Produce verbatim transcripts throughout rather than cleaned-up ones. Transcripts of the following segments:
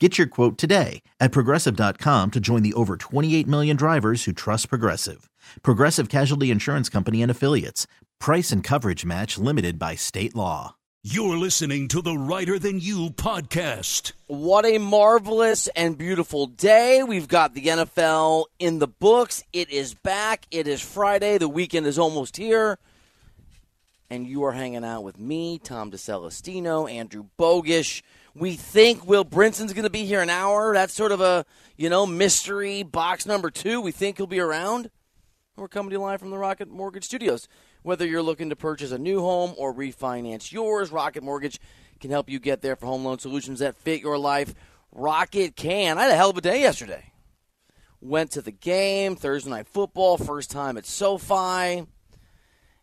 Get your quote today at Progressive dot com to join the over twenty-eight million drivers who trust Progressive. Progressive Casualty Insurance Company and Affiliates. Price and coverage match limited by state law. You're listening to the Writer Than You podcast. What a marvelous and beautiful day. We've got the N F L in the books. It is back. It is Friday. The weekend is almost here. And you are hanging out with me, Tom DeCelestino, Andrew Bogish. We think Will Brinson's going to be here an hour. That's sort of a, you know, mystery box number two. We think he'll be around. We're coming to you live from the Rocket Mortgage Studios. Whether you're looking to purchase a new home or refinance yours, Rocket Mortgage can help you get there for home loan solutions that fit your life. Rocket can. I had a hell of a day yesterday. Went to the game, Thursday Night Football, first time at SoFi,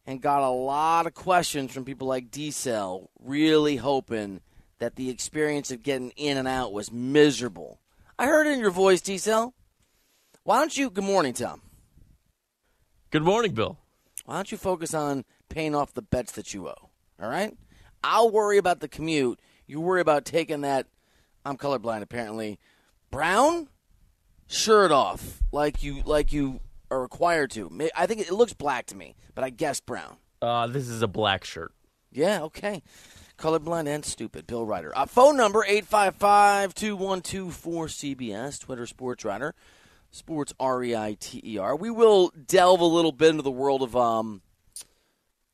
and got a lot of questions from people like D-Cell, really hoping that the experience of getting in and out was miserable. I heard it in your voice, T-Cell. Why don't you, good morning, Tom. Good morning, Bill. Why don't you focus on paying off the bets that you owe, all right? I'll worry about the commute. You worry about taking that, I'm colorblind apparently, brown shirt off like you like you are required to. I think it looks black to me, but I guess brown. Uh, this is a black shirt. Yeah, okay. Colorblind and stupid, Bill Ryder. Uh, phone number, eight five five, two one two, four C B S. Twitter, Sports Ryder. Sports, R E I T E R. We will delve a little bit into the world of, um,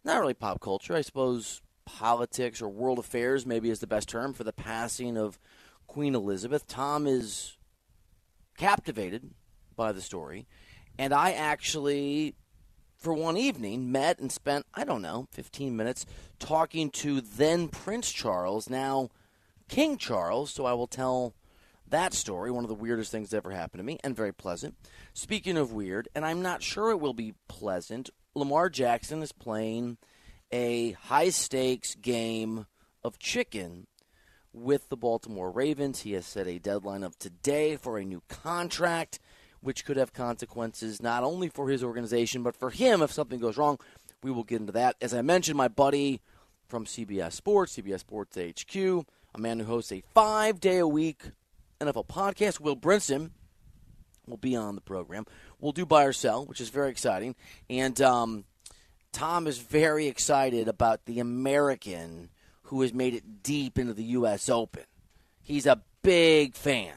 not really pop culture, I suppose politics or world affairs maybe is the best term for the passing of Queen Elizabeth. Tom is captivated by the story. And I actually, for one evening, met and spent, I don't know, fifteen minutes talking to then Prince Charles, now King Charles. So I will tell that story, one of the weirdest things that ever happened to me, and very pleasant. Speaking of weird, and I'm not sure it will be pleasant, Lamar Jackson is playing a high-stakes game of chicken with the Baltimore Ravens. He has set a deadline of today for a new contract, which could have consequences not only for his organization, but for him if something goes wrong. We will get into that. As I mentioned, my buddy from C B S Sports, C B S Sports H Q, a man who hosts a five-day-a-week N F L podcast, Will Brinson, will be on the program. We'll do buy or sell, which is very exciting. And um, Tom is very excited about the American who has made it deep into the U S Open. He's a big fan.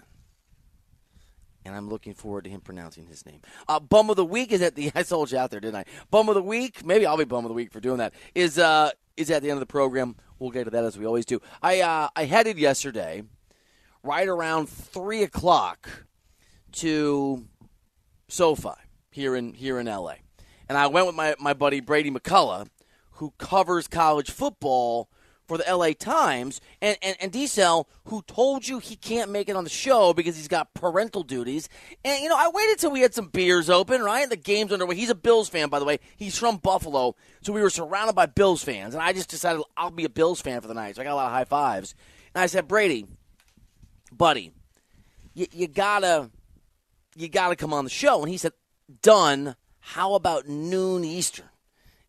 And I'm looking forward to him pronouncing his name. Uh, bum of the week is at the – I sold you out there, didn't I? Bum of the week – maybe I'll be bum of the week for doing that – is uh, is at the end of the program. We'll get to that as we always do. I uh, I headed yesterday right around three o'clock to SoFi here in here in L A And I went with my, my buddy Brady McCullough, who covers college football for the L A Times, and, and, and D-Cell, who told you he can't make it on the show because he's got parental duties. And, you know, I waited till we had some beers open, right? The game's underway. He's a Bills fan, by the way. He's from Buffalo, so we were surrounded by Bills fans. And I just decided I'll be a Bills fan for the night, so I got a lot of high fives. And I said, Brady, buddy, you, you gotta, you gotta come on the show. And he said, done. How about noon Eastern?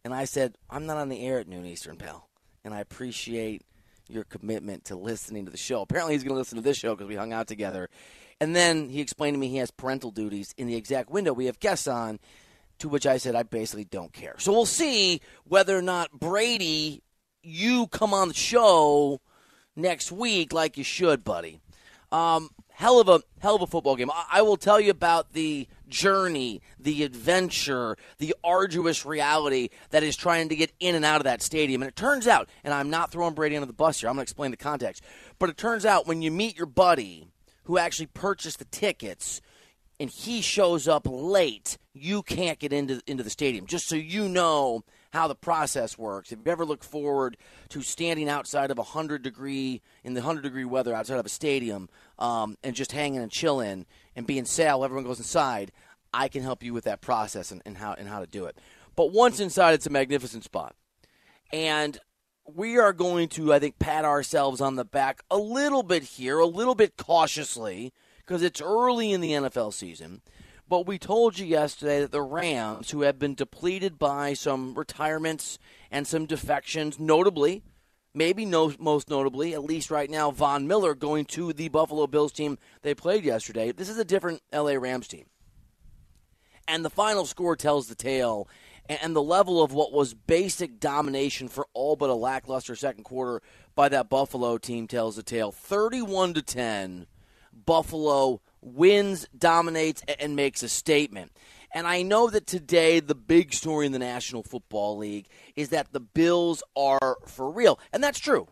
And I said, I'm not on the air at noon Eastern, pal. And I appreciate your commitment to listening to the show. Apparently he's going to listen to this show because we hung out together. And then he explained to me he has parental duties in the exact window we have guests on, to which I said I basically don't care. So we'll see whether or not, Brady, you come on the show next week like you should, buddy. Um, hell of a hell of a football game. I, I will tell you about the journey, the adventure, the arduous reality that is trying to get in and out of that stadium. And it turns out, and I'm not throwing Brady under the bus here, I'm going to explain the context, but it turns out when you meet your buddy who actually purchased the tickets and he shows up late, you can't get into into the stadium. Just so you know how the process works. If you ever look forward to standing outside of a hundred degree in the hundred degree weather outside of a stadium, um, and just hanging and chilling and being sad while everyone goes inside, I can help you with that process and, and how and how to do it. But once inside, it's a magnificent spot, and we are going to, I think, pat ourselves on the back a little bit here, a little bit cautiously, because it's early in the N F L season. But we told you yesterday that the Rams, who have been depleted by some retirements and some defections, notably, maybe no, most notably, at least right now, Von Miller going to the Buffalo Bills team they played yesterday. This is a different L A Rams team. And the final score tells the tale, and the level of what was basic domination for all but a lackluster second quarter by that Buffalo team tells the tale. thirty-one to ten, Buffalo wins, dominates, and makes a statement. And I know that today the big story in the National Football League is that the Bills are for real. And that's true.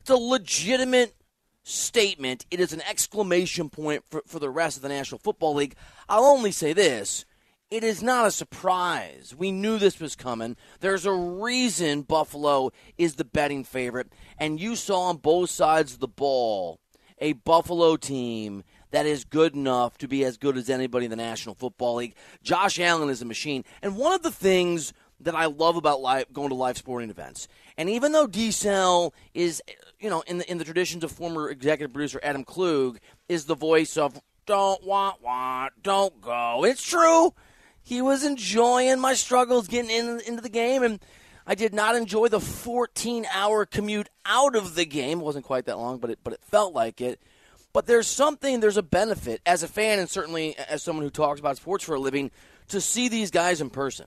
It's a legitimate statement. It is an exclamation point for, for the rest of the National Football League. I'll only say this. It is not a surprise. We knew this was coming. There's a reason Buffalo is the betting favorite. And you saw on both sides of the ball a Buffalo team that is good enough to be as good as anybody in the National Football League. Josh Allen is a machine. And one of the things that I love about live, going to live sporting events, and even though D-Cell is, you know, in the, in the traditions of former executive producer Adam Klug, is the voice of, don't want, want, don't go. It's true. He was enjoying my struggles getting in, into the game, and I did not enjoy the fourteen-hour commute out of the game. It wasn't quite that long, but it but it felt like it. But there's something, there's a benefit as a fan and certainly as someone who talks about sports for a living to see these guys in person.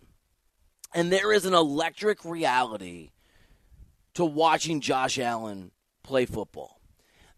And there is an electric reality to watching Josh Allen play football.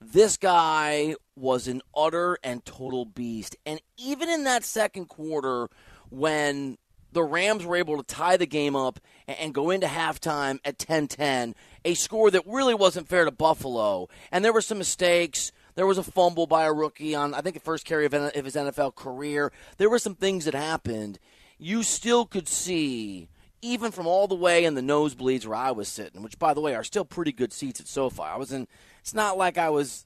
This guy was an utter and total beast. And even in that second quarter when the Rams were able to tie the game up and go into halftime at ten ten, a score that really wasn't fair to Buffalo, and there were some mistakes. There was a fumble by a rookie on, I think, the first carry of his N F L career. There were some things that happened. You still could see, even from all the way in the nosebleeds where I was sitting, which, by the way, are still pretty good seats at SoFi. I was in. It's not like I was.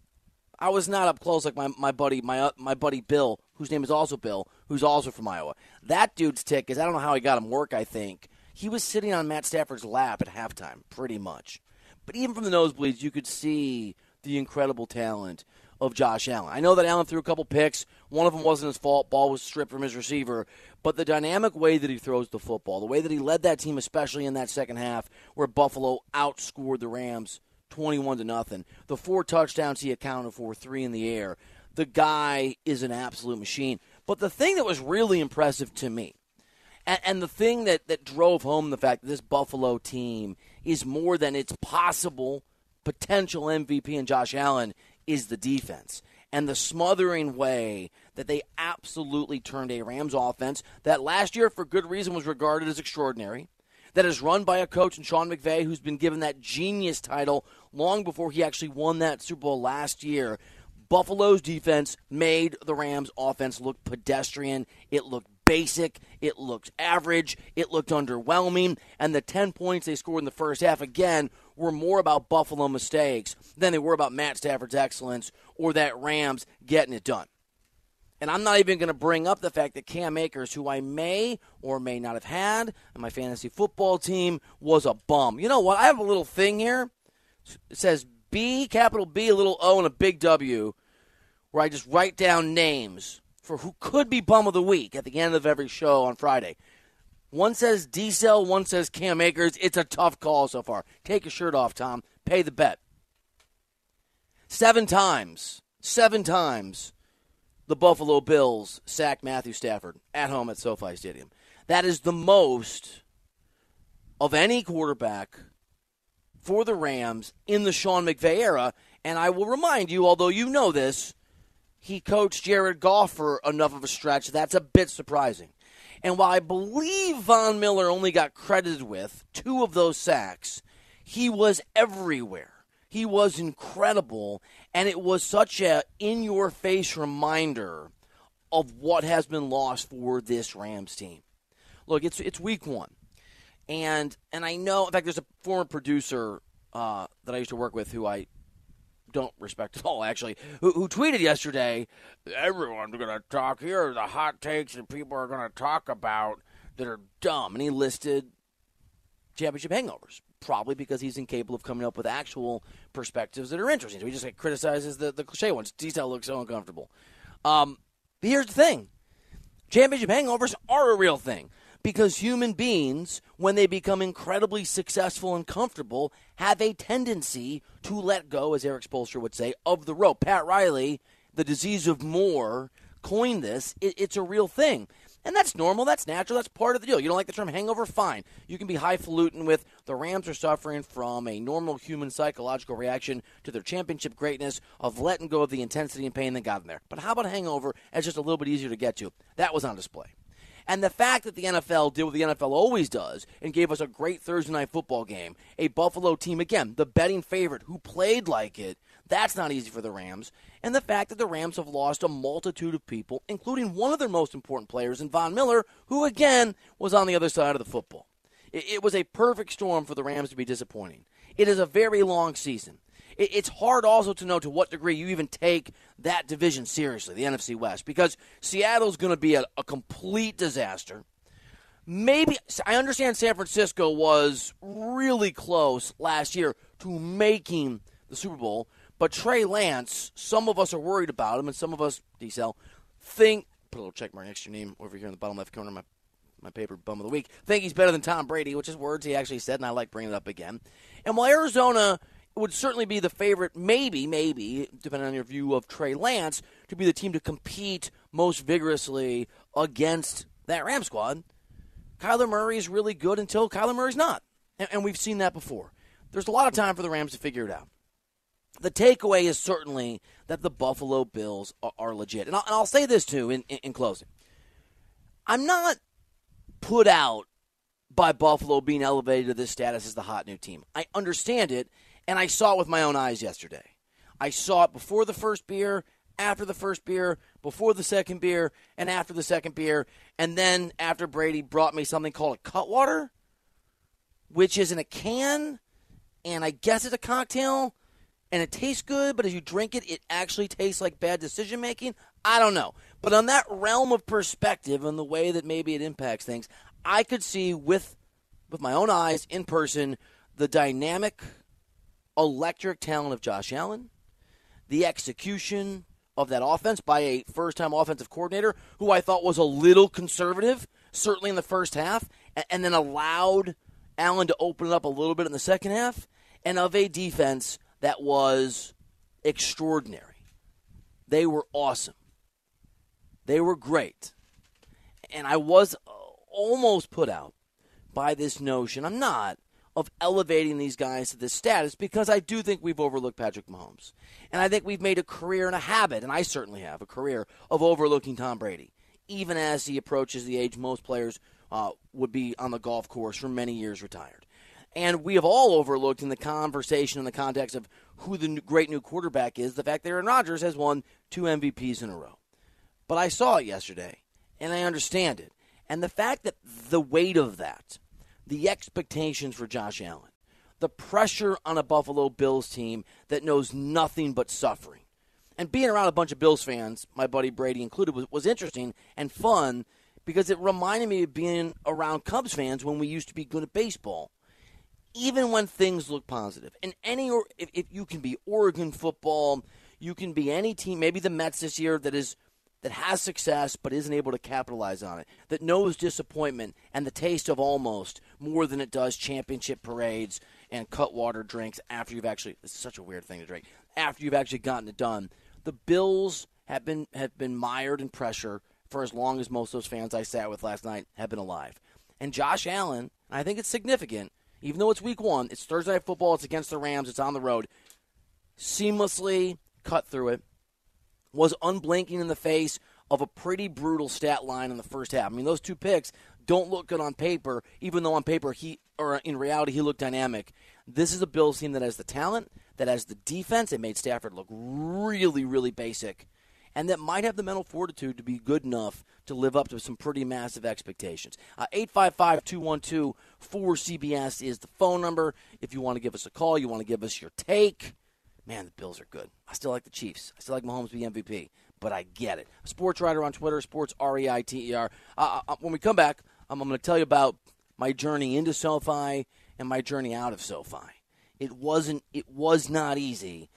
I was not up close like my my buddy my my buddy Bill, whose name is also Bill, who's also from Iowa. That dude's tick is, I don't know how he got him work. I think he was sitting on Matt Stafford's lap at halftime, pretty much. But even from the nosebleeds, you could see the incredible talent of Josh Allen. I know that Allen threw a couple picks. One of them wasn't his fault. Ball was stripped from his receiver. But the dynamic way that he throws the football, the way that he led that team, especially in that second half where Buffalo outscored the Rams twenty-one to nothing. The four touchdowns he accounted for, three in the air. The guy is an absolute machine. But the thing that was really impressive to me, and, and the thing that, that drove home the fact that this Buffalo team is more than its possible potential M V P in Josh Allen, is the defense and the smothering way that they absolutely turned a Rams offense that last year, for good reason, was regarded as extraordinary, that is run by a coach in Sean McVay, who's been given that genius title long before he actually won that Super Bowl last year. Buffalo's defense made the Rams offense look pedestrian. It looked basic. It looked average. It looked underwhelming. And the ten points they scored in the first half, again, were more about Buffalo mistakes than they were about Matt Stafford's excellence or that Rams getting it done. And I'm not even going to bring up the fact that Cam Akers, who I may or may not have had on my fantasy football team, was a bum. You know what? I have a little thing here. It says B, capital B, a little O, and a big W, where I just write down names for who could be bum of the week at the end of every show on Friday. One says D-Cell, one says Cam Akers. It's a tough call so far. Take your shirt off, Tom. Pay the bet. Seven times, seven times the Buffalo Bills sacked Matthew Stafford at home at SoFi Stadium. That is the most of any quarterback for the Rams in the Sean McVay era. And I will remind you, although you know this, he coached Jared Goff for enough of a stretch, that's a bit surprising. And while I believe Von Miller only got credited with two of those sacks, he was everywhere. He was incredible, and it was such a in-your-face reminder of what has been lost for this Rams team. Look, it's it's week one, and and I know, in fact, there's a former producer uh, that I used to work with who I don't respect at all, actually, who, who tweeted yesterday, everyone's going to talk, here are the hot takes that people are going to talk about that are dumb, and he listed championship hangovers, probably because he's incapable of coming up with actual perspectives that are interesting. So he just like, criticizes the, the cliche ones. Detail looks so uncomfortable. Um, but here's the thing. Championship hangovers are a real thing because human beings, when they become incredibly successful and comfortable, have a tendency to let go, as Eric Spoelstra would say, of the rope. Pat Riley, the disease of more, coined this. It, it's a real thing. And that's normal, that's natural, that's part of the deal. You don't like the term hangover? Fine. You can be highfalutin with the Rams are suffering from a normal human psychological reaction to their championship greatness of letting go of the intensity and pain that got them there. But how about a hangover that's just a little bit easier to get to? That was on display. And the fact that the N F L did what the N F L always does and gave us a great Thursday night football game, a Buffalo team, again, the betting favorite who played like it, that's not easy for the Rams. And the fact that the Rams have lost a multitude of people, including one of their most important players in Von Miller, who, again, was on the other side of the football. It was a perfect storm for the Rams to be disappointing. It is a very long season. It's hard also to know to what degree you even take that division seriously, the N F C West, because Seattle's going to be a, a complete disaster. Maybe I understand San Francisco was really close last year to making the Super Bowl, but Trey Lance, some of us are worried about him, and some of us, D-Cell, think, put a little check mark next to your name over here in the bottom left corner of my my paper bum of the week, think he's better than Tom Brady, which is words he actually said, and I like bringing it up again. And while Arizona would certainly be the favorite, maybe, maybe, depending on your view of Trey Lance, to be the team to compete most vigorously against that Ram squad. Kyler Murray is really good until Kyler Murray's not, and, and we've seen that before. There's a lot of time for the Rams to figure it out. The takeaway is certainly that the Buffalo Bills are, are legit. And I'll, and I'll say this, too, in, in, in closing. I'm not put out by Buffalo being elevated to this status as the hot new team. I understand it. And I saw it with my own eyes yesterday. I saw it before the first beer, after the first beer, before the second beer, and after the second beer. And then after Brady brought me something called a Cutwater, which is in a can, and I guess it's a cocktail, and it tastes good, but as you drink it, it actually tastes like bad decision-making. I don't know. But on that realm of perspective and the way that maybe it impacts things, I could see with, with my own eyes in person the dynamic electric talent of Josh Allen, the execution of that offense by a first-time offensive coordinator who I thought was a little conservative, certainly in the first half, and then allowed Allen to open it up a little bit in the second half, and of a defense that was extraordinary. They were awesome. They were great. And I was almost put out by this notion. I'm not. Of elevating these guys to this status because I do think we've overlooked Patrick Mahomes. And I think we've made a career and a habit, and I certainly have a career, of overlooking Tom Brady, even as he approaches the age most players uh, would be on the golf course for many years retired. And we have all overlooked in the conversation in the context of who the new, great new quarterback is, the fact that Aaron Rodgers has won two M V Ps in a row. But I saw it yesterday, and I understand it. And the fact that the weight of that, the expectations for Josh Allen, the pressure on a Buffalo Bills team that knows nothing but suffering. And being around a bunch of Bills fans, my buddy Brady included, was, was interesting and fun because it reminded me of being around Cubs fans when we used to be good at baseball. Even when things look positive. And any, or if, if you can be Oregon football, you can be any team, maybe the Mets this year that is that has success but isn't able to capitalize on it, that knows disappointment and the taste of almost more than it does championship parades and Cutwater drinks after you've actually – it's such a weird thing to drink – after you've actually gotten it done. The Bills have been have been mired in pressure for as long as most of those fans I sat with last night have been alive. And Josh Allen, I think it's significant, even though it's week one, it's Thursday Night Football, it's against the Rams, it's on the road, seamlessly cut through it, was unblinking in the face of a pretty brutal stat line in the first half. I mean, those two picks don't look good on paper, even though on paper he, or in reality, he looked dynamic. This is a Bills team that has the talent, that has the defense. It made Stafford look really, really basic, and that might have the mental fortitude to be good enough to live up to some pretty massive expectations. Uh, eight five five, two one two, four C B S is the phone number. If you want to give us a call, you want to give us your take. Man, the Bills are good. I still like the Chiefs. I still like Mahomes being M V P, but I get it. Sports Writer on Twitter, Sports R E I T E R. Uh, uh, when we come back, um, I'm going to tell you about my journey into SoFi and my journey out of SoFi. It wasn't. It was not easy.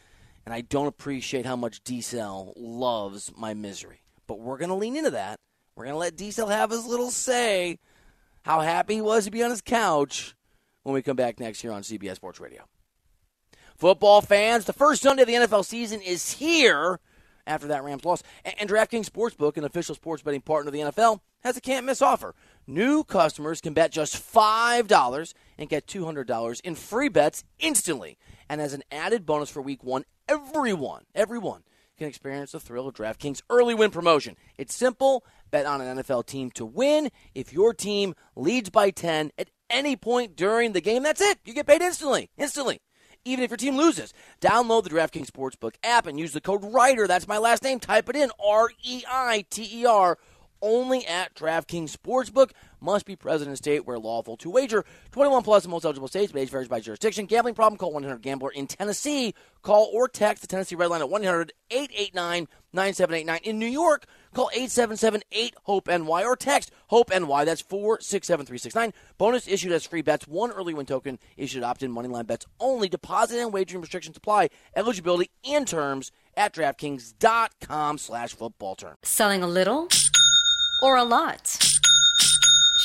And I don't appreciate how much D-Cell loves my misery. But we're going to lean into that. We're going to let D-Cell have his little say how happy he was to be on his couch when we come back next year on C B S Sports Radio. Football fans, the first Sunday of the N F L season is here after that Rams loss. And DraftKings Sportsbook, an official sports betting partner of the N F L, has a can't-miss offer. New customers can bet just five dollars and get two hundred dollars in free bets instantly. And as an added bonus for week one, everyone, everyone can experience the thrill of DraftKings early win promotion. It's simple. Bet on an N F L team to win. If your team leads by ten at any point during the game, that's it. You get paid instantly, instantly, even if your team loses. Download the DraftKings Sportsbook app and use the code RITER. That's my last name. Type it in, R E I T E R. Only at DraftKings Sportsbook. Must be present in a state where lawful to wager. twenty-one plus in most eligible states. But age varies by jurisdiction. Gambling problem? Call one eight hundred GAMBLER. In Tennessee, call or text the Tennessee Red Line at one eight hundred, eight eight nine, nine seven eight nine. In New York, call eight seven seven, eight, HOPE-NY or text HOPE-NY. That's four six seven three six nine. Bonus issued as free bets. One early win token issued opt-in moneyline bets only. Deposit and wagering restrictions apply. Eligibility and terms at DraftKings.com slash football term. Selling a little or a lot?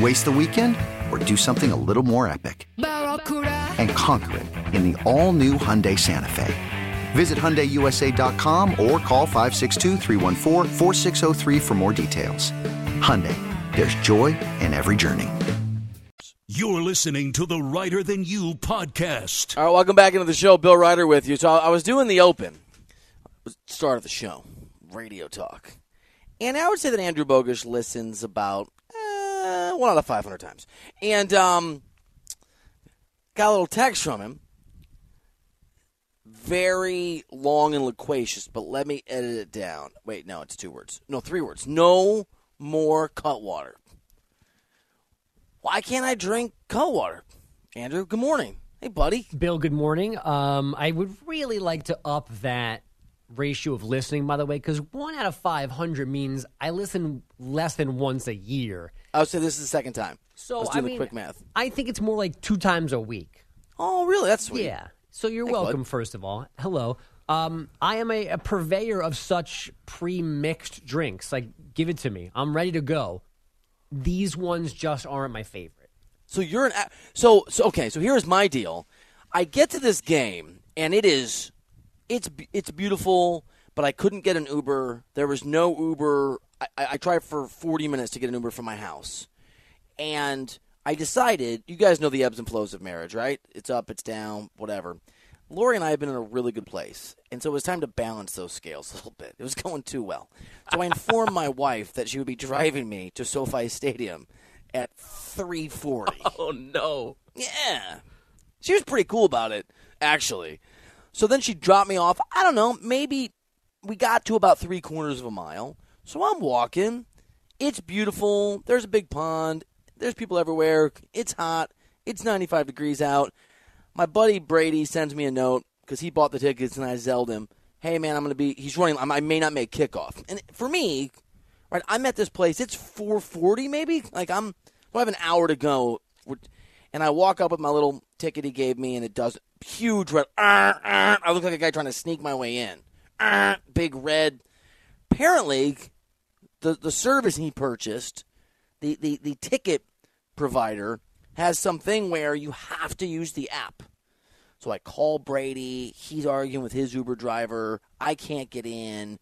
Waste the weekend or do something a little more epic and conquer it in the all-new Hyundai Santa Fe? Visit Hyundai U S A dot com or call five six two, three one four, four six zero three for more details. Hyundai, there's joy in every journey. You're listening to the Rider Than You podcast. All right, welcome back into the show. Bill Ryder with you. So I was doing the open, start of the show, radio talk. And I would say that Andrew Bogusch listens about uh, one out of five hundred times. And um, got a little text from him. Very long and loquacious, but let me edit it down. Wait, no, it's two words. No, three words. No more Cutwater. Why can't I drink Cutwater? Andrew, good morning. Hey, buddy. Bill, good morning. Um, I would really like to up that ratio of listening, by the way, because one out of five hundred means I listen less than once a year. Oh, so this is the second time. So Let's do I the mean, quick math. I think it's more like two times a week. Oh, really? That's sweet. Yeah. So you're Thanks, welcome, bud. First of all. Hello. Um, I am a, a purveyor of such pre-mixed drinks. Like, give it to me. I'm ready to go. These ones just aren't my favorite. So you're an so so okay. So here's my deal. I get to this game and it is, it's it's beautiful, but I couldn't get an Uber. There was no Uber. I, I tried for forty minutes to get an Uber from my house, and I decided. You guys know the ebbs and flows of marriage, right? It's up, it's down, whatever. Lori and I have been in a really good place, and so it was time to balance those scales a little bit. It was going too well. So I informed my wife that she would be driving me to SoFi Stadium at three forty. Oh, no. Yeah. She was pretty cool about it, actually. So then she dropped me off. I don't know. Maybe we got to about three quarters of a mile. So I'm walking. It's beautiful. There's a big pond. There's people everywhere. It's hot. It's ninety-five degrees out. My buddy Brady sends me a note because he bought the tickets and I zelled him. Hey, man, I'm going to be – he's running. I may not make kickoff. And for me, right, I'm at this place. It's four forty maybe. Like I'm – I have an hour to go. And I walk up with my little ticket he gave me, and it does huge red – I look like a guy trying to sneak my way in. Big red. Apparently, the, the service he purchased, the, the, the ticket provider – has something where you have to use the app. So I call Brady. He's arguing with his Uber driver. I can't get in.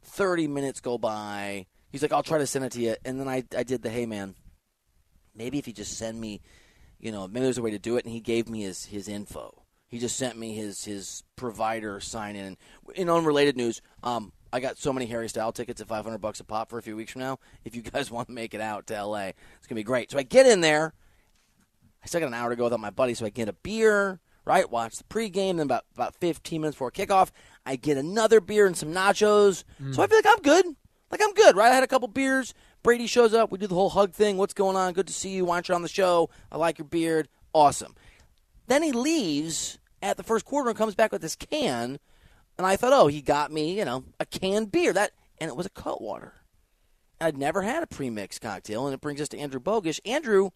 thirty minutes go by. He's like, I'll try to send it to you. And then I, I did the, hey, man, maybe if you just send me, you know, maybe there's a way to do it. And he gave me his, his info. He just sent me his, his provider sign-in. In unrelated news, um, I got so many Harry Styles tickets at five hundred bucks a pop for a few weeks from now. If you guys want to make it out to L A, it's going to be great. So I get in there. I still got an hour to go without my buddy, so I get a beer, right? Watch the pregame, then about, about fifteen minutes before kickoff, I get another beer and some nachos. Mm. So I feel like I'm good. Like I'm good, right? I had a couple beers. Brady shows up. We do the whole hug thing. What's going on? Good to see you. Why aren't you on the show? I like your beard. Awesome. Then he leaves at the first quarter and comes back with this can. And I thought, oh, he got me, you know, a canned beer. That, and it was a Cutwater. I'd never had a pre-mixed cocktail, and it brings us to Andrew Bogusch. Andrew,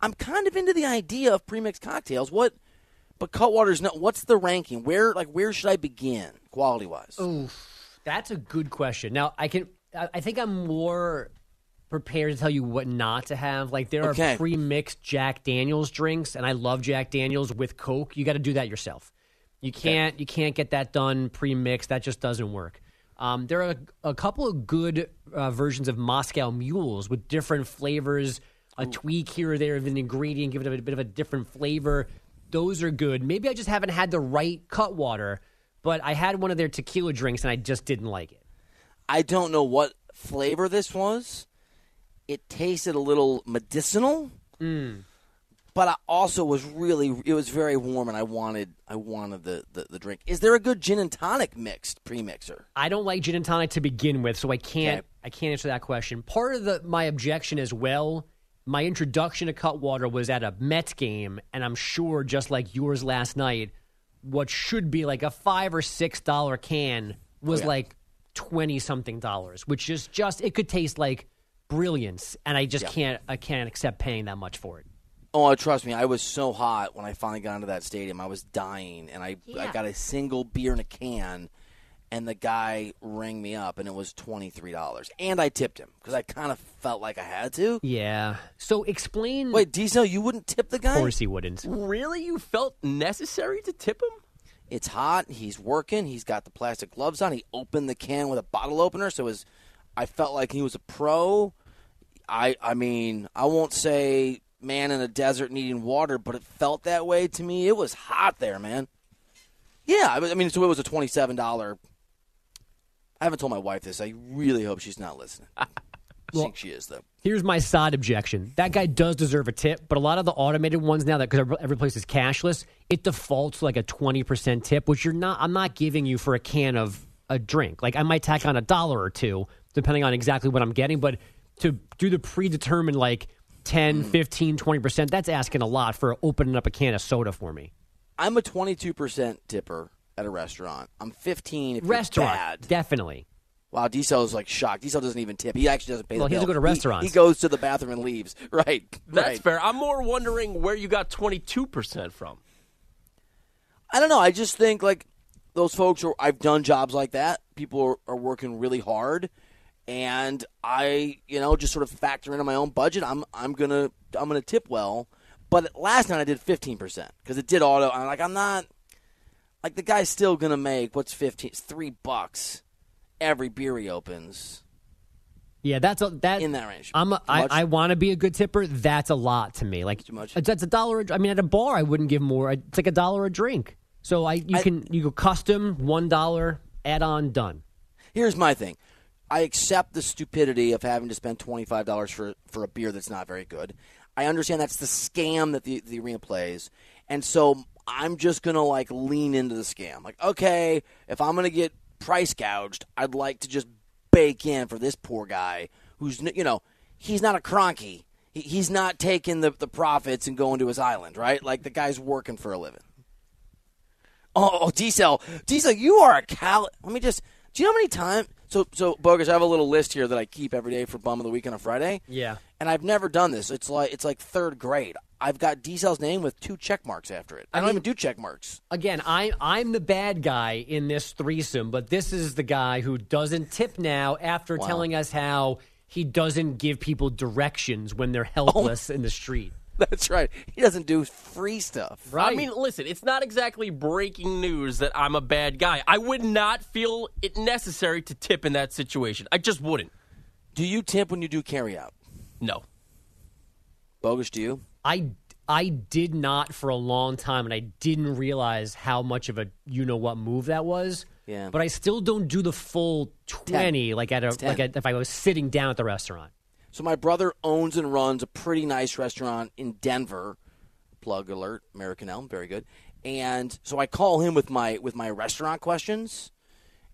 I'm kind of into the idea of premixed cocktails. What, but Cutwater's not. What's the ranking? Where, like, where should I begin quality wise? Oh, that's a good question. Now I can. I think I'm more prepared to tell you what not to have. Like there okay. are pre-mixed Jack Daniel's drinks, and I love Jack Daniel's with Coke. You got to do that yourself. You can't. Okay. You can't get that done pre-mixed. That just doesn't work. Um, there are a, a couple of good uh, versions of Moscow Mules with different flavors. A Ooh. tweak here or there of an ingredient, give it a bit of a different flavor. Those are good. Maybe I just haven't had the right Cutwater, but I had one of their tequila drinks, and I just didn't like it. I don't know what flavor this was. It tasted a little medicinal, mm. but I also was really, it was very warm, and I wanted I wanted the, the, the drink. Is there a good gin and tonic mixed pre-mixer? I don't like gin and tonic to begin with, so I can't okay. I can't answer that question. Part of the my objection as well, my introduction to Cutwater was at a Mets game, and I'm sure just like yours last night, what should be like a five or six dollar can was oh, yeah. like twenty something dollars, which is just it could taste like brilliance, and I just yeah. can't I can't accept paying that much for it. Oh, trust me, I was so hot when I finally got into that stadium. I was dying, and I yeah. I got a single beer in a can, and the guy rang me up, and it was twenty-three dollars. And I tipped him because I kind of felt like I had to. Yeah. So explain. Wait, Diesel, you wouldn't tip the guy? Of course he wouldn't. Really? You felt necessary to tip him? It's hot. He's working. He's got the plastic gloves on. He opened the can with a bottle opener, so it was, I felt like he was a pro. I, I mean, I won't say man in the desert needing water, but it felt that way to me. It was hot there, man. Yeah, I mean, so it was a twenty-seven dollars. I haven't told my wife this. I really hope she's not listening. I well, think she is, though. Here's my side objection. That guy does deserve a tip, but a lot of the automated ones now, that because every place is cashless, it defaults like a twenty percent tip, which you're not. I'm not giving you for a can of a drink. Like, I might tack on a dollar or two, depending on exactly what I'm getting, but to do the predetermined, like, ten, fifteen, twenty percent, that's asking a lot for opening up a can of soda for me. I'm a twenty-two percent tipper at a restaurant. I'm fifteen if restaurant, you're bad. Definitely. Wow, Diesel is like shocked. Diesel doesn't even tip. He actually doesn't pay the well, bill. Well, he doesn't go to restaurants. He, he goes to the bathroom and leaves. Right. That's right. Fair. I'm more wondering where you got twenty-two percent from. I don't know. I just think, like, those folks are – I've done jobs like that. People are, are working really hard. And I, you know, just sort of factor into my own budget. I'm I'm gonna I'm gonna tip well, but last night I did fifteen percent because it did auto. I'm like I'm not like the guy's still gonna make what's fifteen? It's three bucks every beer he opens. Yeah, that's a, that in that range. I'm a, I I want to be a good tipper. That's a lot to me. Like too much. That's a dollar. I mean, at a bar I wouldn't give more. It's like a dollar a drink. So I you I, can you go custom one dollar add on done. Here's my thing. I accept the stupidity of having to spend twenty-five dollars for, for a beer that's not very good. I understand that's the scam that the, the arena plays. And so I'm just going to, like, lean into the scam. Like, okay, if I'm going to get price gouged, I'd like to just bake in for this poor guy who's, you know, he's not a cronky. He, he's not taking the, the profits and going to his island, right? Like, the guy's working for a living. Oh, D-Cell. D-Cell, you are a cal. Let me just – do you know how many times – So, so Bogus, I have a little list here that I keep every day for Bum of the Week on a Friday. Yeah. And I've never done this. It's like it's like third grade. I've got D-Cell's name with two check marks after it. I, I don't mean, even do check marks. Again, I, I'm the bad guy in this threesome, but this is the guy who doesn't tip now after wow. telling us how he doesn't give people directions when they're helpless oh. in the street. That's right. He doesn't do free stuff. Right. I mean, listen, it's not exactly breaking news that I'm a bad guy. I would not feel it necessary to tip in that situation. I just wouldn't. Do you tip when you do carry out? No. Bogus, do you? I, I did not for a long time, and I didn't realize how much of a you-know-what move that was. Yeah. But I still don't do the full twenty, ten. Like at a like at, if I was sitting down at the restaurant. So my brother owns and runs a pretty nice restaurant in Denver. Plug alert, American Elm, very good. And so I call him with my with my restaurant questions,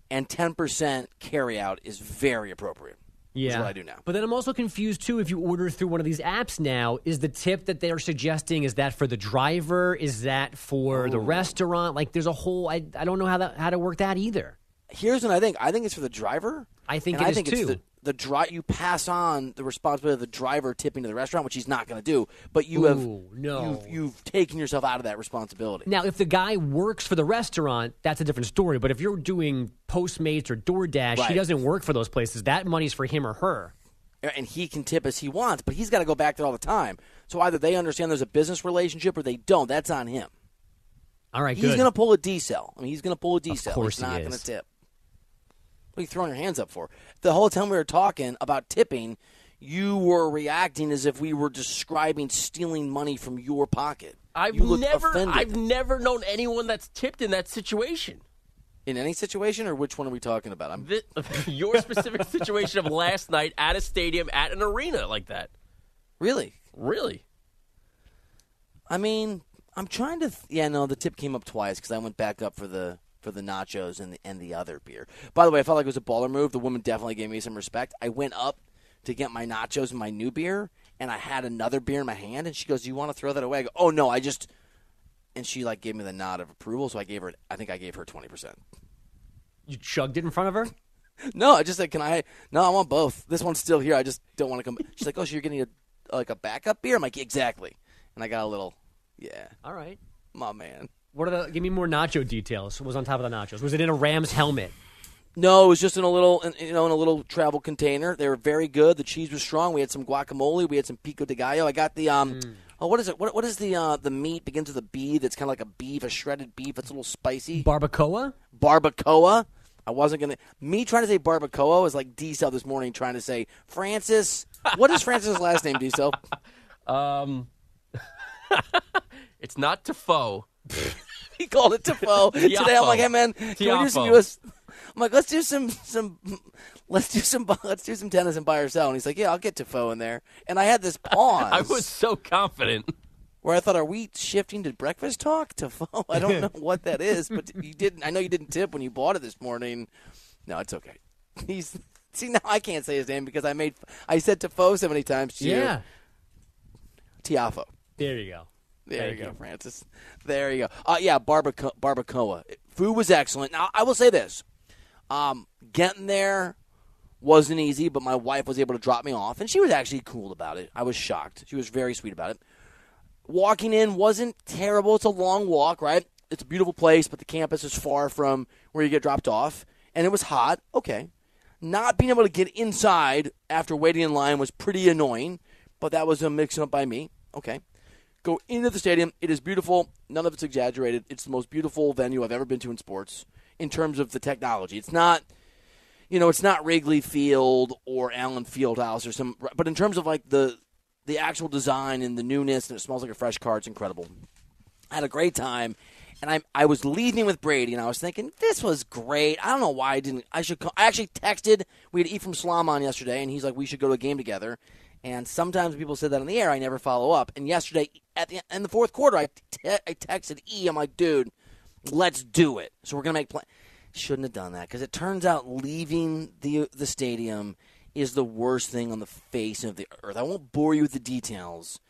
and ten percent carryout is very appropriate. Yeah. That's what I do now. But then I'm also confused, too, if you order through one of these apps now, is the tip that they are suggesting, is that for the driver? Is that for Ooh. the restaurant? Like, there's a whole, I, I don't know how, that, how to work that either. Here's what I think. I think it's for the driver. I think and it I is, think too. It's the, the dri- you pass on the responsibility of the driver tipping to the restaurant, which he's not going to do, but you Ooh, have no. you've, you've taken yourself out of that responsibility. Now, if the guy works for the restaurant, that's a different story. But if you're doing Postmates or DoorDash, right. he doesn't work for those places. That money's for him or her. And he can tip as he wants, but he's got to go back there all the time. So either they understand there's a business relationship or they don't. That's on him. All right, he's good. He's going to pull a D-Cell. I mean, he's going to pull a D-Cell. Of course he's not he going to tip. What are you throwing your hands up for? The whole time we were talking about tipping, you were reacting as if we were describing stealing money from your pocket. I've you never, offended. I've never known anyone that's tipped in that situation. In any situation, or which one are we talking about? I'm the, your specific situation of last night at a stadium, at an arena like that. Really, really. I mean, I'm trying to. Th- yeah, no, the tip came up twice because I went back up for the. for the nachos and the, and the other beer. By the way, I felt like it was a baller move. The woman definitely gave me some respect. I went up to get my nachos and my new beer, and I had another beer in my hand, and she goes, do you want to throw that away? I go, oh, no, I just – and she, like, gave me the nod of approval, so I gave her – I think I gave her twenty percent. You chugged it in front of her? No, I just said, can I – no, I want both. This one's still here. I just don't want to come – she's like, oh, so you're getting, a, like, a backup beer? I'm like, exactly. And I got a little – yeah. All right. My man. What are the? Give me more nacho details. What was on top of the nachos? Was it in a Rams helmet? No, it was just in a little, you know, in a little travel container. They were very good. The cheese was strong. We had some guacamole. We had some pico de gallo. I got the um. Mm. Oh, what is it? What what is the uh, the meat begins with a B? That's kind of like a beef, a shredded beef. It's a little spicy. Barbacoa. Barbacoa. I wasn't gonna. Me trying to say barbacoa was like D-Cell this morning trying to say Francis. What is Francis' last name? D-Cell. Um. It's not Tiafoe. He called it Tiafoe. Today I'm like, hey man, can Tiafoe. we do some U S I'm like, let's do some some let's do some let's do some tennis and buy or sell. And he's like, yeah, I'll get Tiafoe in there. And I had this pause. I was so confident. Where I thought, are we shifting to breakfast talk? Tiafoe? I don't know what that is, but you didn't I know you didn't tip when you bought it this morning. No, it's okay. He's see now I can't say his name because I made I said Tiafoe so many times to yeah. you. Tiafoe. There you go. There Thank you go, you. Francis. There you go. Uh, yeah, barbacoa. barbacoa. Food was excellent. Now, I will say this. Um, getting there wasn't easy, but my wife was able to drop me off, and she was actually cool about it. I was shocked. She was very sweet about it. Walking in wasn't terrible. It's a long walk, right? It's a beautiful place, but the campus is far from where you get dropped off, and it was hot. Okay. Not being able to get inside after waiting in line was pretty annoying, but that was a mix-up by me. Okay. Go into the stadium. It is beautiful. None of it's exaggerated. It's the most beautiful venue I've ever been to in sports in terms of the technology. It's not, you know, it's not Wrigley Field or Allen Fieldhouse or some, but in terms of like the the actual design and the newness and it smells like a fresh car, it's incredible. I had a great time, and I I was leaving with Brady, and I was thinking this was great. I don't know why I didn't. I should. Call, I actually texted. We had Ephraim Salaam on yesterday, and he's like, we should go to a game together. And sometimes people say that on the air. I never follow up. And yesterday, at the in the fourth quarter, I, te- I texted E. I'm like, dude, let's do it. So we're going to make plans. Shouldn't have done that because it turns out leaving the the stadium is the worst thing on the face of the earth. I won't bore you with the details.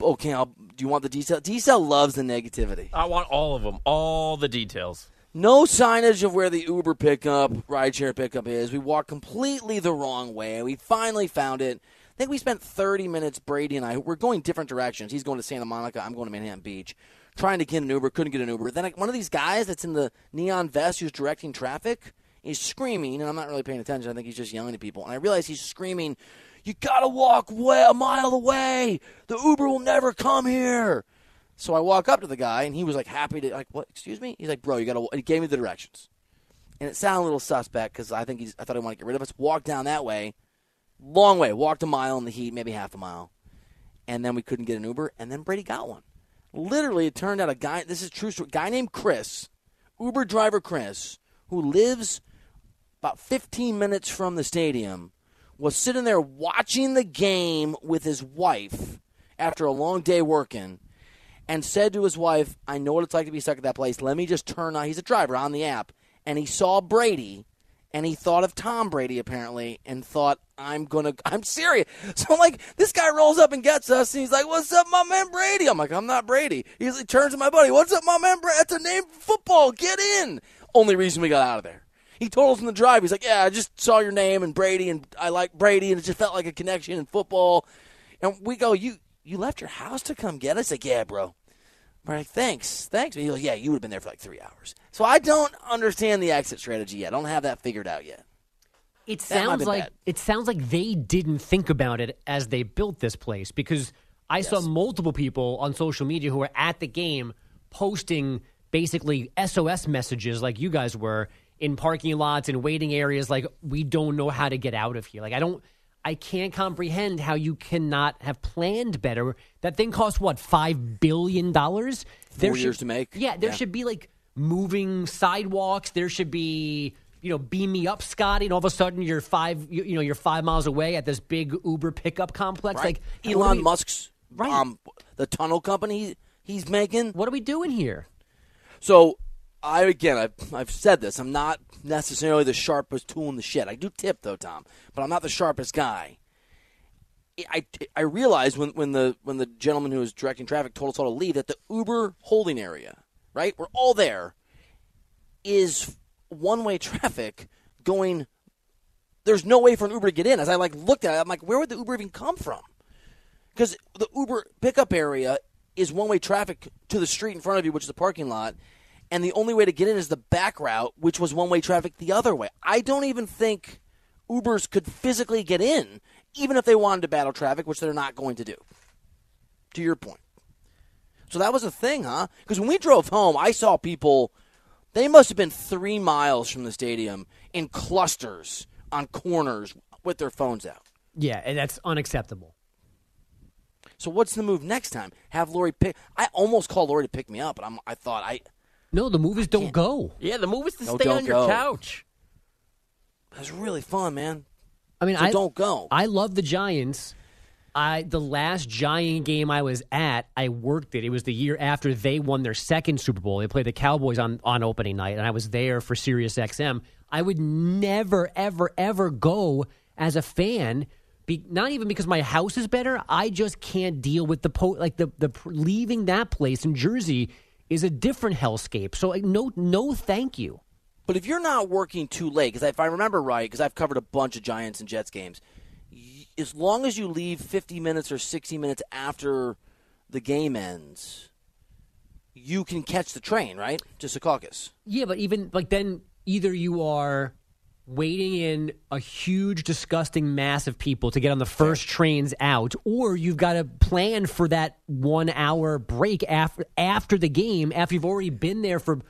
Okay, I'll, do you want the detail? D-Cell loves the negativity. I want all of them, all the details. No signage of where the Uber pickup, rideshare pickup is. We walked completely the wrong way. We finally found it. I think we spent thirty minutes, Brady and I, we're going different directions. He's going to Santa Monica, I'm going to Manhattan Beach, trying to get an Uber, couldn't get an Uber. Then I, one of these guys that's in the neon vest who's directing traffic is screaming, and I'm not really paying attention. I think he's just yelling at people. And I realize he's screaming, you got to walk way, a mile away. The Uber will never come here. So I walk up to the guy, and he was like happy to, like, what, excuse me? He's like, bro, you got to, he gave me the directions. And it sounded a little suspect because I think he's, I thought he wanted to get rid of us. Walk down that way. Long way. Walked a mile in the heat, maybe half a mile. And then we couldn't get an Uber, and then Brady got one. Literally, it turned out a guy, this is true story, guy named Chris, Uber driver Chris, who lives about fifteen minutes from the stadium, was sitting there watching the game with his wife after a long day working and said to his wife, I know what it's like to be stuck at that place. Let me just turn on. He's a driver on the app, and he saw Brady. And he thought of Tom Brady, apparently, and thought, I'm going to – I'm serious. So I'm like, this guy rolls up and gets us, and he's like, what's up, my man Brady? I'm like, I'm not Brady. He turns to my buddy, what's up, my man Brady? That's a name for football. Get in. Only reason we got out of there. He told us in the drive. He's like, yeah, I just saw your name and Brady, and I like Brady, and it just felt like a connection in football. And we go, you you left your house to come get us? Like, yeah, bro. I'm like, thanks, thanks. He goes, yeah, you would have been there for like three hours. So I don't understand the exit strategy yet. I don't have that figured out yet. It sounds like bad. It sounds like they didn't think about it as they built this place because I yes. saw multiple people on social media who were at the game posting basically S O S messages like you guys were in parking lots and waiting areas like we don't know how to get out of here. Like I don't I can't comprehend how you cannot have planned better. That thing cost, what, five billion dollars? Four there should, years to make. Yeah, there yeah. should be, like, moving sidewalks. There should be, you know, beam me up, Scotty, and all of a sudden you're five, you, you know, you're five miles away at this big Uber pickup complex. Right. Like Elon we, Musk's, right. um, the tunnel company he's making. What are we doing here? So, I again, I've, I've said this. I'm not necessarily the sharpest tool in the shed. I do tip, though, Tom, but I'm not the sharpest guy. I, I realized when, when the when the gentleman who was directing traffic told us all to leave that the Uber holding area, right, we're all there, is one-way traffic going. There's no way for an Uber to get in. As I, like, looked at it, I'm like, where would the Uber even come from? Because the Uber pickup area is one-way traffic to the street in front of you, which is the parking lot. And the only way to get in is the back route, which was one-way traffic the other way. I don't even think Ubers could physically get in, even if they wanted to battle traffic, which they're not going to do, to your point. So that was a thing, huh? Because when we drove home, I saw people, they must have been three miles from the stadium in clusters on corners with their phones out. Yeah, and that's unacceptable. So what's the move next time? Have Lori pick. I almost called Lori to pick me up, but I'm, I thought I. No, the movies don't go. Yeah, the movies to no, stay on your go. couch. That was really fun, man. I mean, so I don't go. I love the Giants. I the last Giant game I was at, I worked it. It was the year after they won their second Super Bowl. They played the Cowboys on, on opening night, and I was there for Sirius X M. I would never, ever, ever go as a fan. Be, not even because my house is better. I just can't deal with the po- like the the leaving that place in Jersey is a different hellscape. So like, no, no, thank you. But if you're not working too late, because if I remember right, because I've covered a bunch of Giants and Jets games. As long as you leave fifty minutes or sixty minutes after the game ends, you can catch the train, right? Just a caucus. Yeah, but even like then either you are waiting in a huge, disgusting mass of people to get on the first trains out, or you've got to plan for that one-hour break after after the game, after you've already been there for,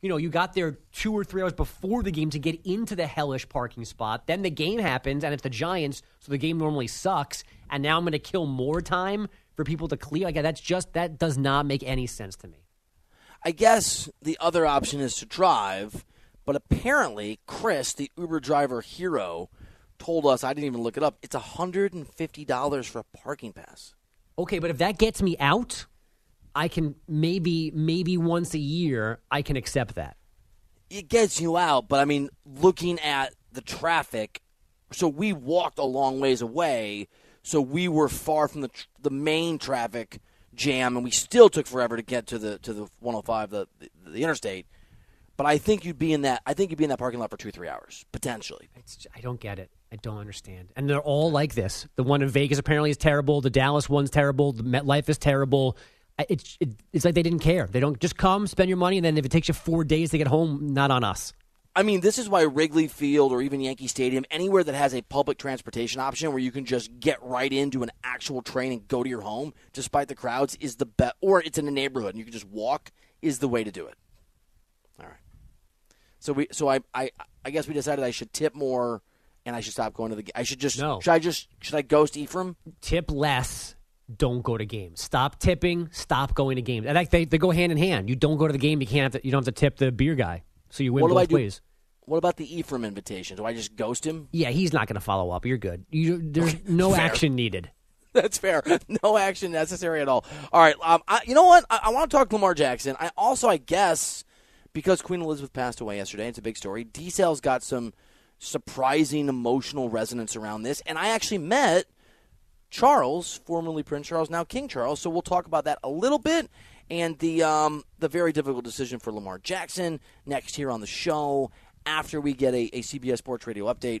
you know, you got there two or three hours before the game to get into the hellish parking spot. Then the game happens, and it's the Giants, so the game normally sucks. And now I'm going to kill more time for people to clear. Like, that's just, that does not make any sense to me. I guess the other option is to drive, but apparently Chris, the Uber driver hero, told us, I didn't even look it up, it's one hundred fifty dollars for a parking pass. Okay, but if that gets me out, I can maybe maybe once a year I can accept that. It gets you out, but I mean, looking at the traffic, so we walked a long ways away, so we were far from the tr- the main traffic jam, and we still took forever to get to the to the one oh five, the, the the interstate. But I think you'd be in that. I think you'd be in that parking lot for two three hours potentially. It's, I don't get it. I don't understand. And they're all like this. The one in Vegas apparently is terrible. The Dallas one's terrible. The MetLife is terrible. It's it, it's like they didn't care. They don't just come, spend your money, and then if it takes you four days to get home, not on us. I mean, this is why Wrigley Field or even Yankee Stadium, anywhere that has a public transportation option where you can just get right into an actual train and go to your home, despite the crowds, is the best. Or it's in a neighborhood and you can just walk is the way to do it. All right. So we so I I, I guess we decided I should tip more and I should stop going to the game. I should just no. should I just should I ghost Ephraim? Tip less. Don't go to games. Stop tipping. Stop going to games. And they, they go hand in hand. You don't go to the game. You can't. Have to, you don't have to tip the beer guy. So you win what both do I ways. Do, what about the Ephraim invitation? Do I just ghost him? Yeah, he's not going to follow up. You're good. You, there's no action needed. That's fair. No action necessary at all. All right. Um, I, you know what? I, I want to talk to Lamar Jackson. I also, I guess, because Queen Elizabeth passed away yesterday, it's a big story. D-Cell's got some surprising emotional resonance around this, and I actually met Charles, formerly Prince Charles, now King Charles. So we'll talk about that a little bit and the um, the very difficult decision for Lamar Jackson next here on the show after we get a, a C B S Sports Radio update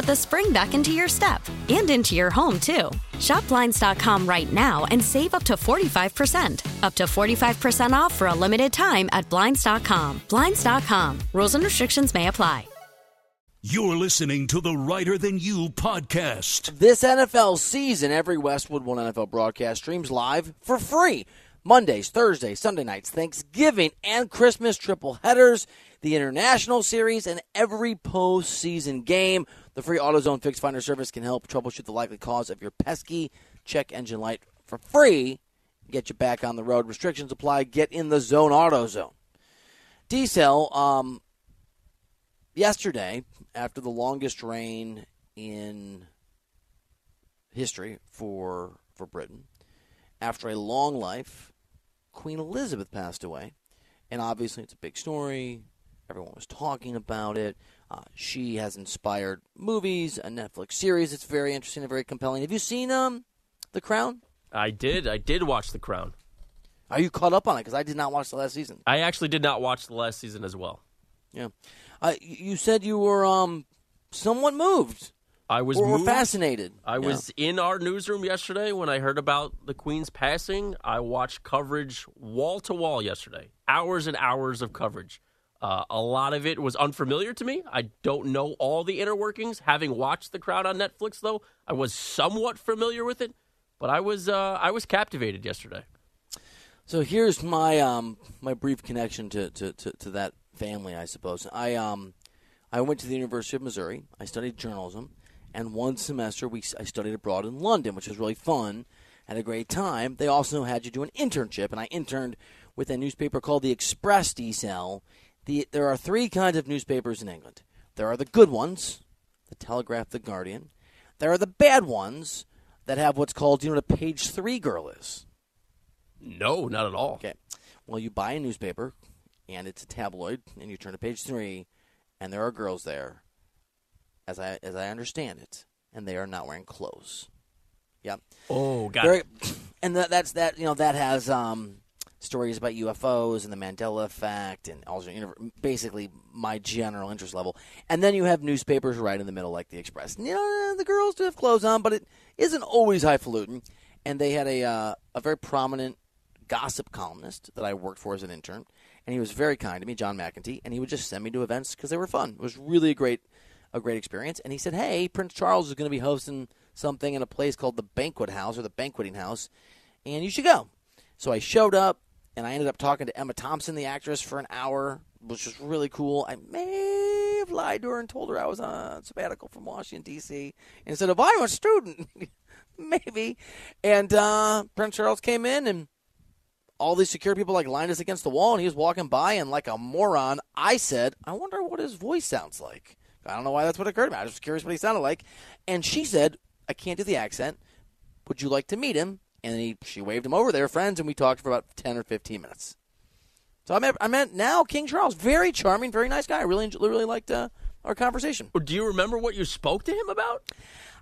the spring back into your step. And into your home, too. Shop Blinds dot com right now and save up to forty-five percent. Up to forty-five percent off for a limited time at Blinds dot com. Blinds dot com. Rules and restrictions may apply. You're listening to the Writer Than You podcast. This N F L season, every Westwood One N F L broadcast streams live for free. Mondays, Thursdays, Sunday nights, Thanksgiving, and Christmas triple headers, the International Series, and every postseason game. The free AutoZone Fix Finder service can help troubleshoot the likely cause of your pesky check engine light for free. Get you back on the road. Restrictions apply. Get in the zone, AutoZone. D-Cell, um... yesterday, after the longest rain in history for for Britain, after a long life, Queen Elizabeth passed away. And obviously it's a big story. Everyone was talking about it. Uh, she has inspired movies, a Netflix series that's very interesting and very compelling. Have you seen um, The Crown? I did. I did watch The Crown. Are you caught up on it? Because I did not watch the last season. I actually did not watch the last season as well. Yeah. Uh, you said you were um, somewhat moved. I was or moved. fascinated. I yeah. was in our newsroom yesterday when I heard about the Queen's passing. I watched coverage wall-to-wall yesterday, hours and hours of coverage. Uh, a lot of it was unfamiliar to me. I don't know all the inner workings. Having watched The Crown on Netflix, though, I was somewhat familiar with it, but I was uh, I was captivated yesterday. So here's my um, my brief connection to, to, to, to that family, I suppose. I um, I went to the University of Missouri. I studied journalism, and one semester we I studied abroad in London, which was really fun. Had a great time. They also had you do an internship, and I interned with a newspaper called the Express, D-Cell. The there are three kinds of newspapers in England. There are the good ones, the Telegraph, the Guardian. There are the bad ones that have what's called, do you know what a page three girl is? No, not at all. Okay. Well, you buy a newspaper, and it's a tabloid, and you turn to page three, and there are girls there, as I as I understand it, and they are not wearing clothes. Yeah. Oh, got Very, it. And that, that's that. You know, that has um, stories about U F Os and the Mandela Effect, and also basically my general interest level. And then you have newspapers right in the middle, like the Express. You know, the girls do have clothes on, but it isn't always highfalutin. And they had a uh, a very prominent gossip columnist that I worked for as an intern. And he was very kind to me, John McEntee, and he would just send me to events because they were fun. It was really a great a great experience. And he said, hey, Prince Charles is going to be hosting something in a place called the Banquet House or the Banqueting House, and you should go. So I showed up, and I ended up talking to Emma Thompson, the actress, for an hour, which was really cool. I may have lied to her and told her I was on sabbatical from Washington, D C, and said, if I'm a student, maybe. And uh, Prince Charles came in, and all these secure people like lined us against the wall, and he was walking by, and like a moron, I said, I wonder what his voice sounds like. I don't know why that's what occurred to me. I was just curious what he sounded like. And she said, I can't do the accent. Would you like to meet him? And he, she waved him over. They were friends, and we talked for about ten or fifteen minutes. So I met, I met now King Charles. Very charming, very nice guy. I really, really liked uh, our conversation. Do you remember what you spoke to him about?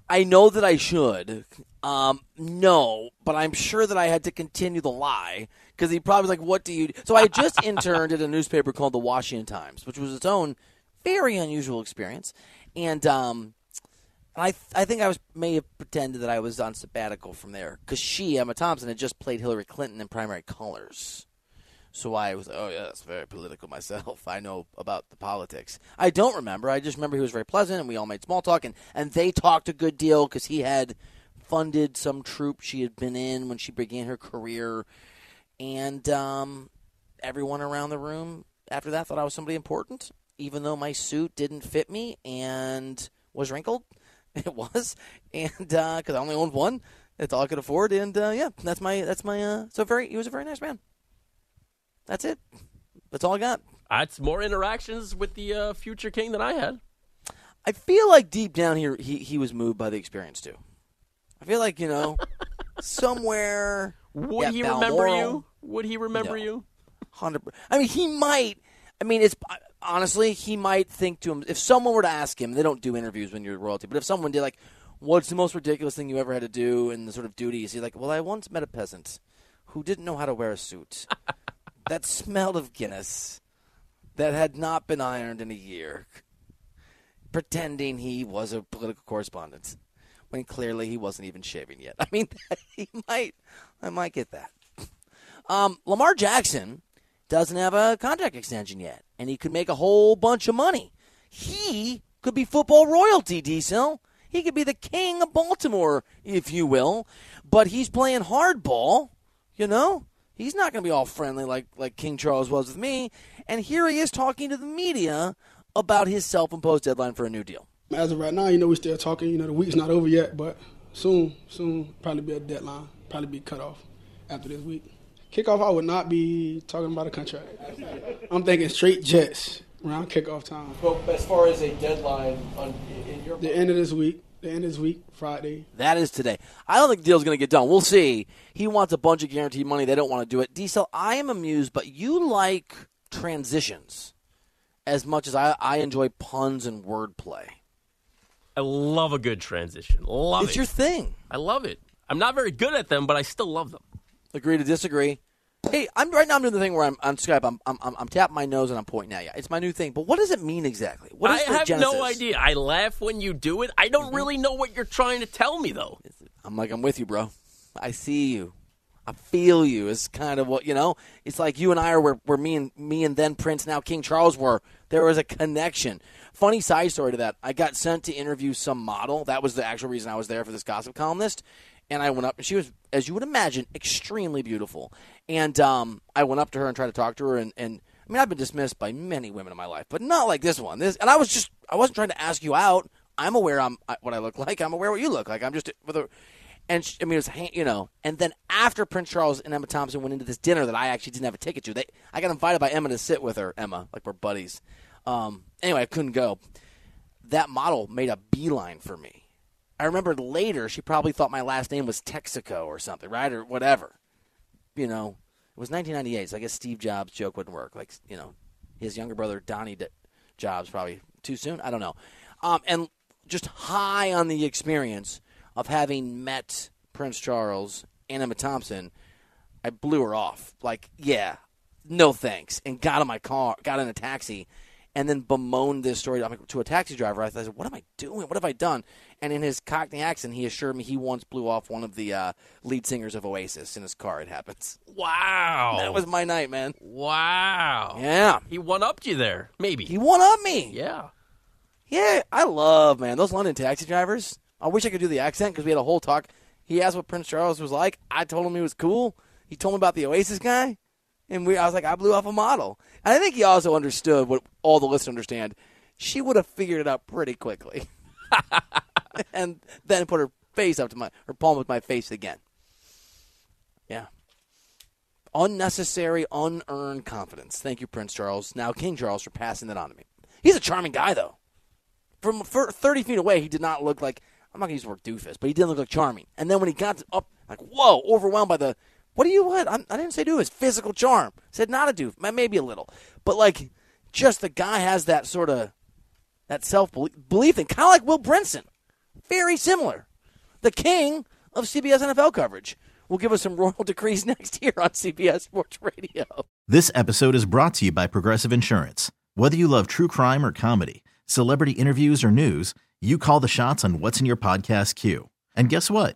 I know that I should. Um, no, but I'm sure that I had to continue the lie because he probably was like, what do you do? So I just interned at a newspaper called the Washington Times, which was its own very unusual experience. And um, I th- I think I was may have pretended that I was on sabbatical from there because she, Emma Thompson, had just played Hillary Clinton in Primary Colors. So I was, oh, yeah, that's very political myself. I know about the politics. I don't remember. I just remember he was very pleasant, and we all made small talk, and, and they talked a good deal because he had funded some troupe she had been in when she began her career. And um, everyone around the room after that thought I was somebody important, even though my suit didn't fit me and was wrinkled. It was, and because uh, I only owned one. That's all I could afford, and, uh, yeah, that's my, that's my, uh, so very, he was a very nice man. That's it. That's all I got. That's more interactions with the uh, future king than I had. I feel like deep down here he, he was moved by the experience, too. I feel like, you know, somewhere. Would yeah, he Balmoral, remember you? Would he remember no. you? one hundred percent. I mean, he might. I mean, it's honestly, he might think to him, if someone were to ask him, they don't do interviews when you're royalty, but if someone did, like, what's the most ridiculous thing you ever had to do and the sort of duties, he's like, well, I once met a peasant who didn't know how to wear a suit. That smelled of Guinness that had not been ironed in a year, pretending he was a political correspondent when clearly he wasn't even shaving yet. I mean, he might, I might get that. Um, Lamar Jackson doesn't have a contract extension yet, and he could make a whole bunch of money. He could be football royalty, D-Cell. He could be the king of Baltimore, if you will, but he's playing hardball, you know? He's not going to be all friendly like, like King Charles was with me, and here he is talking to the media about his self-imposed deadline for a new deal. As of right now, you know, we're still talking. You know, the week's not over yet, but soon, soon, probably be a deadline, probably be cut off after this week. Kickoff, I would not be talking about a contract. I'm thinking straight Jets around kickoff time. But as far as a deadline, on, in your the end of this week, the end of this week, Friday. That is today. I don't think the deal's going to get done. We'll see. He wants a bunch of guaranteed money. They don't want to do it. D-Cell, I am amused, but you like transitions as much as I, I enjoy puns and wordplay. I love a good transition. Love it. It's your thing. I love it. I'm not very good at them, but I still love them. Agree to disagree. Hey, I'm right now. I'm doing the thing where I'm on Skype. I'm I'm I'm tapping my nose and I'm pointing at you. It's my new thing. But what does it mean exactly? What is I the have genesis? No idea. I laugh when you do it. I don't mm-hmm. really know what you're trying to tell me though. I'm like I'm with you, bro. I see you. I feel you. Is kind of what you know. It's like you and I are where where me and me and then Prince now King Charles were. There was a connection. Funny side story to that. I got sent to interview some model. That was the actual reason I was there for this gossip columnist. And I went up, and she was, as you would imagine, extremely beautiful. And um, I went up to her and tried to talk to her. And, and I mean, I've been dismissed by many women in my life, but not like this one. This, and I was just, I wasn't trying to ask you out. I'm aware I'm what I look like. I'm aware what you look like. I'm just with a, and she, I mean, it was, you know. And then after Prince Charles and Emma Thompson went into this dinner that I actually didn't have a ticket to, they, I got invited by Emma to sit with her. Emma, like we're buddies. Um, anyway, I couldn't go. That model made a beeline for me. I remember later she probably thought my last name was Texaco or something, right, or whatever. You know, it was nineteen ninety-eight, so I guess Steve Jobs' joke wouldn't work. Like, you know, his younger brother Donnie D- Jobs probably too soon. I don't know. Um, and just high on the experience of having met Prince Charles and Emma Thompson, I blew her off. Like, yeah, no thanks, and got in my car, got in a taxi. And then bemoaned this story to a taxi driver. I thought, what am I doing? What have I done? And in his Cockney accent, he assured me he once blew off one of the uh, lead singers of Oasis in his car. It happens. Wow. That was my night, man. Wow. Yeah. He one-upped you there, maybe. He one-upped me. Yeah. Yeah, I love, man, those London taxi drivers. I wish I could do the accent because we had a whole talk. He asked what Prince Charles was like. I told him he was cool. He told me about the Oasis guy. And we, I was like, I blew off a model. And I think he also understood what all the listeners understand. She would have figured it out pretty quickly. And then put her face up to my, her palm with my face again. Yeah. Unnecessary, unearned confidence. Thank you, Prince Charles. Now King Charles for passing that on to me. He's a charming guy, though. From thirty feet away, he did not look like, I'm not going to use the word doofus, but he didn't look like charming. And then when he got up, like, whoa, overwhelmed by the, What do you what? I'm, I didn't say do his physical charm. I said not a do. Maybe a little. But, like, just the guy has that sort of that self-belief thing. Kind of like Will Brinson. Very similar. The king of C B S N F L coverage. We'll give us some royal decrees next year on C B S Sports Radio. This episode is brought to you by Progressive Insurance. Whether you love true crime or comedy, celebrity interviews or news, you call the shots on what's in your podcast queue. And guess what?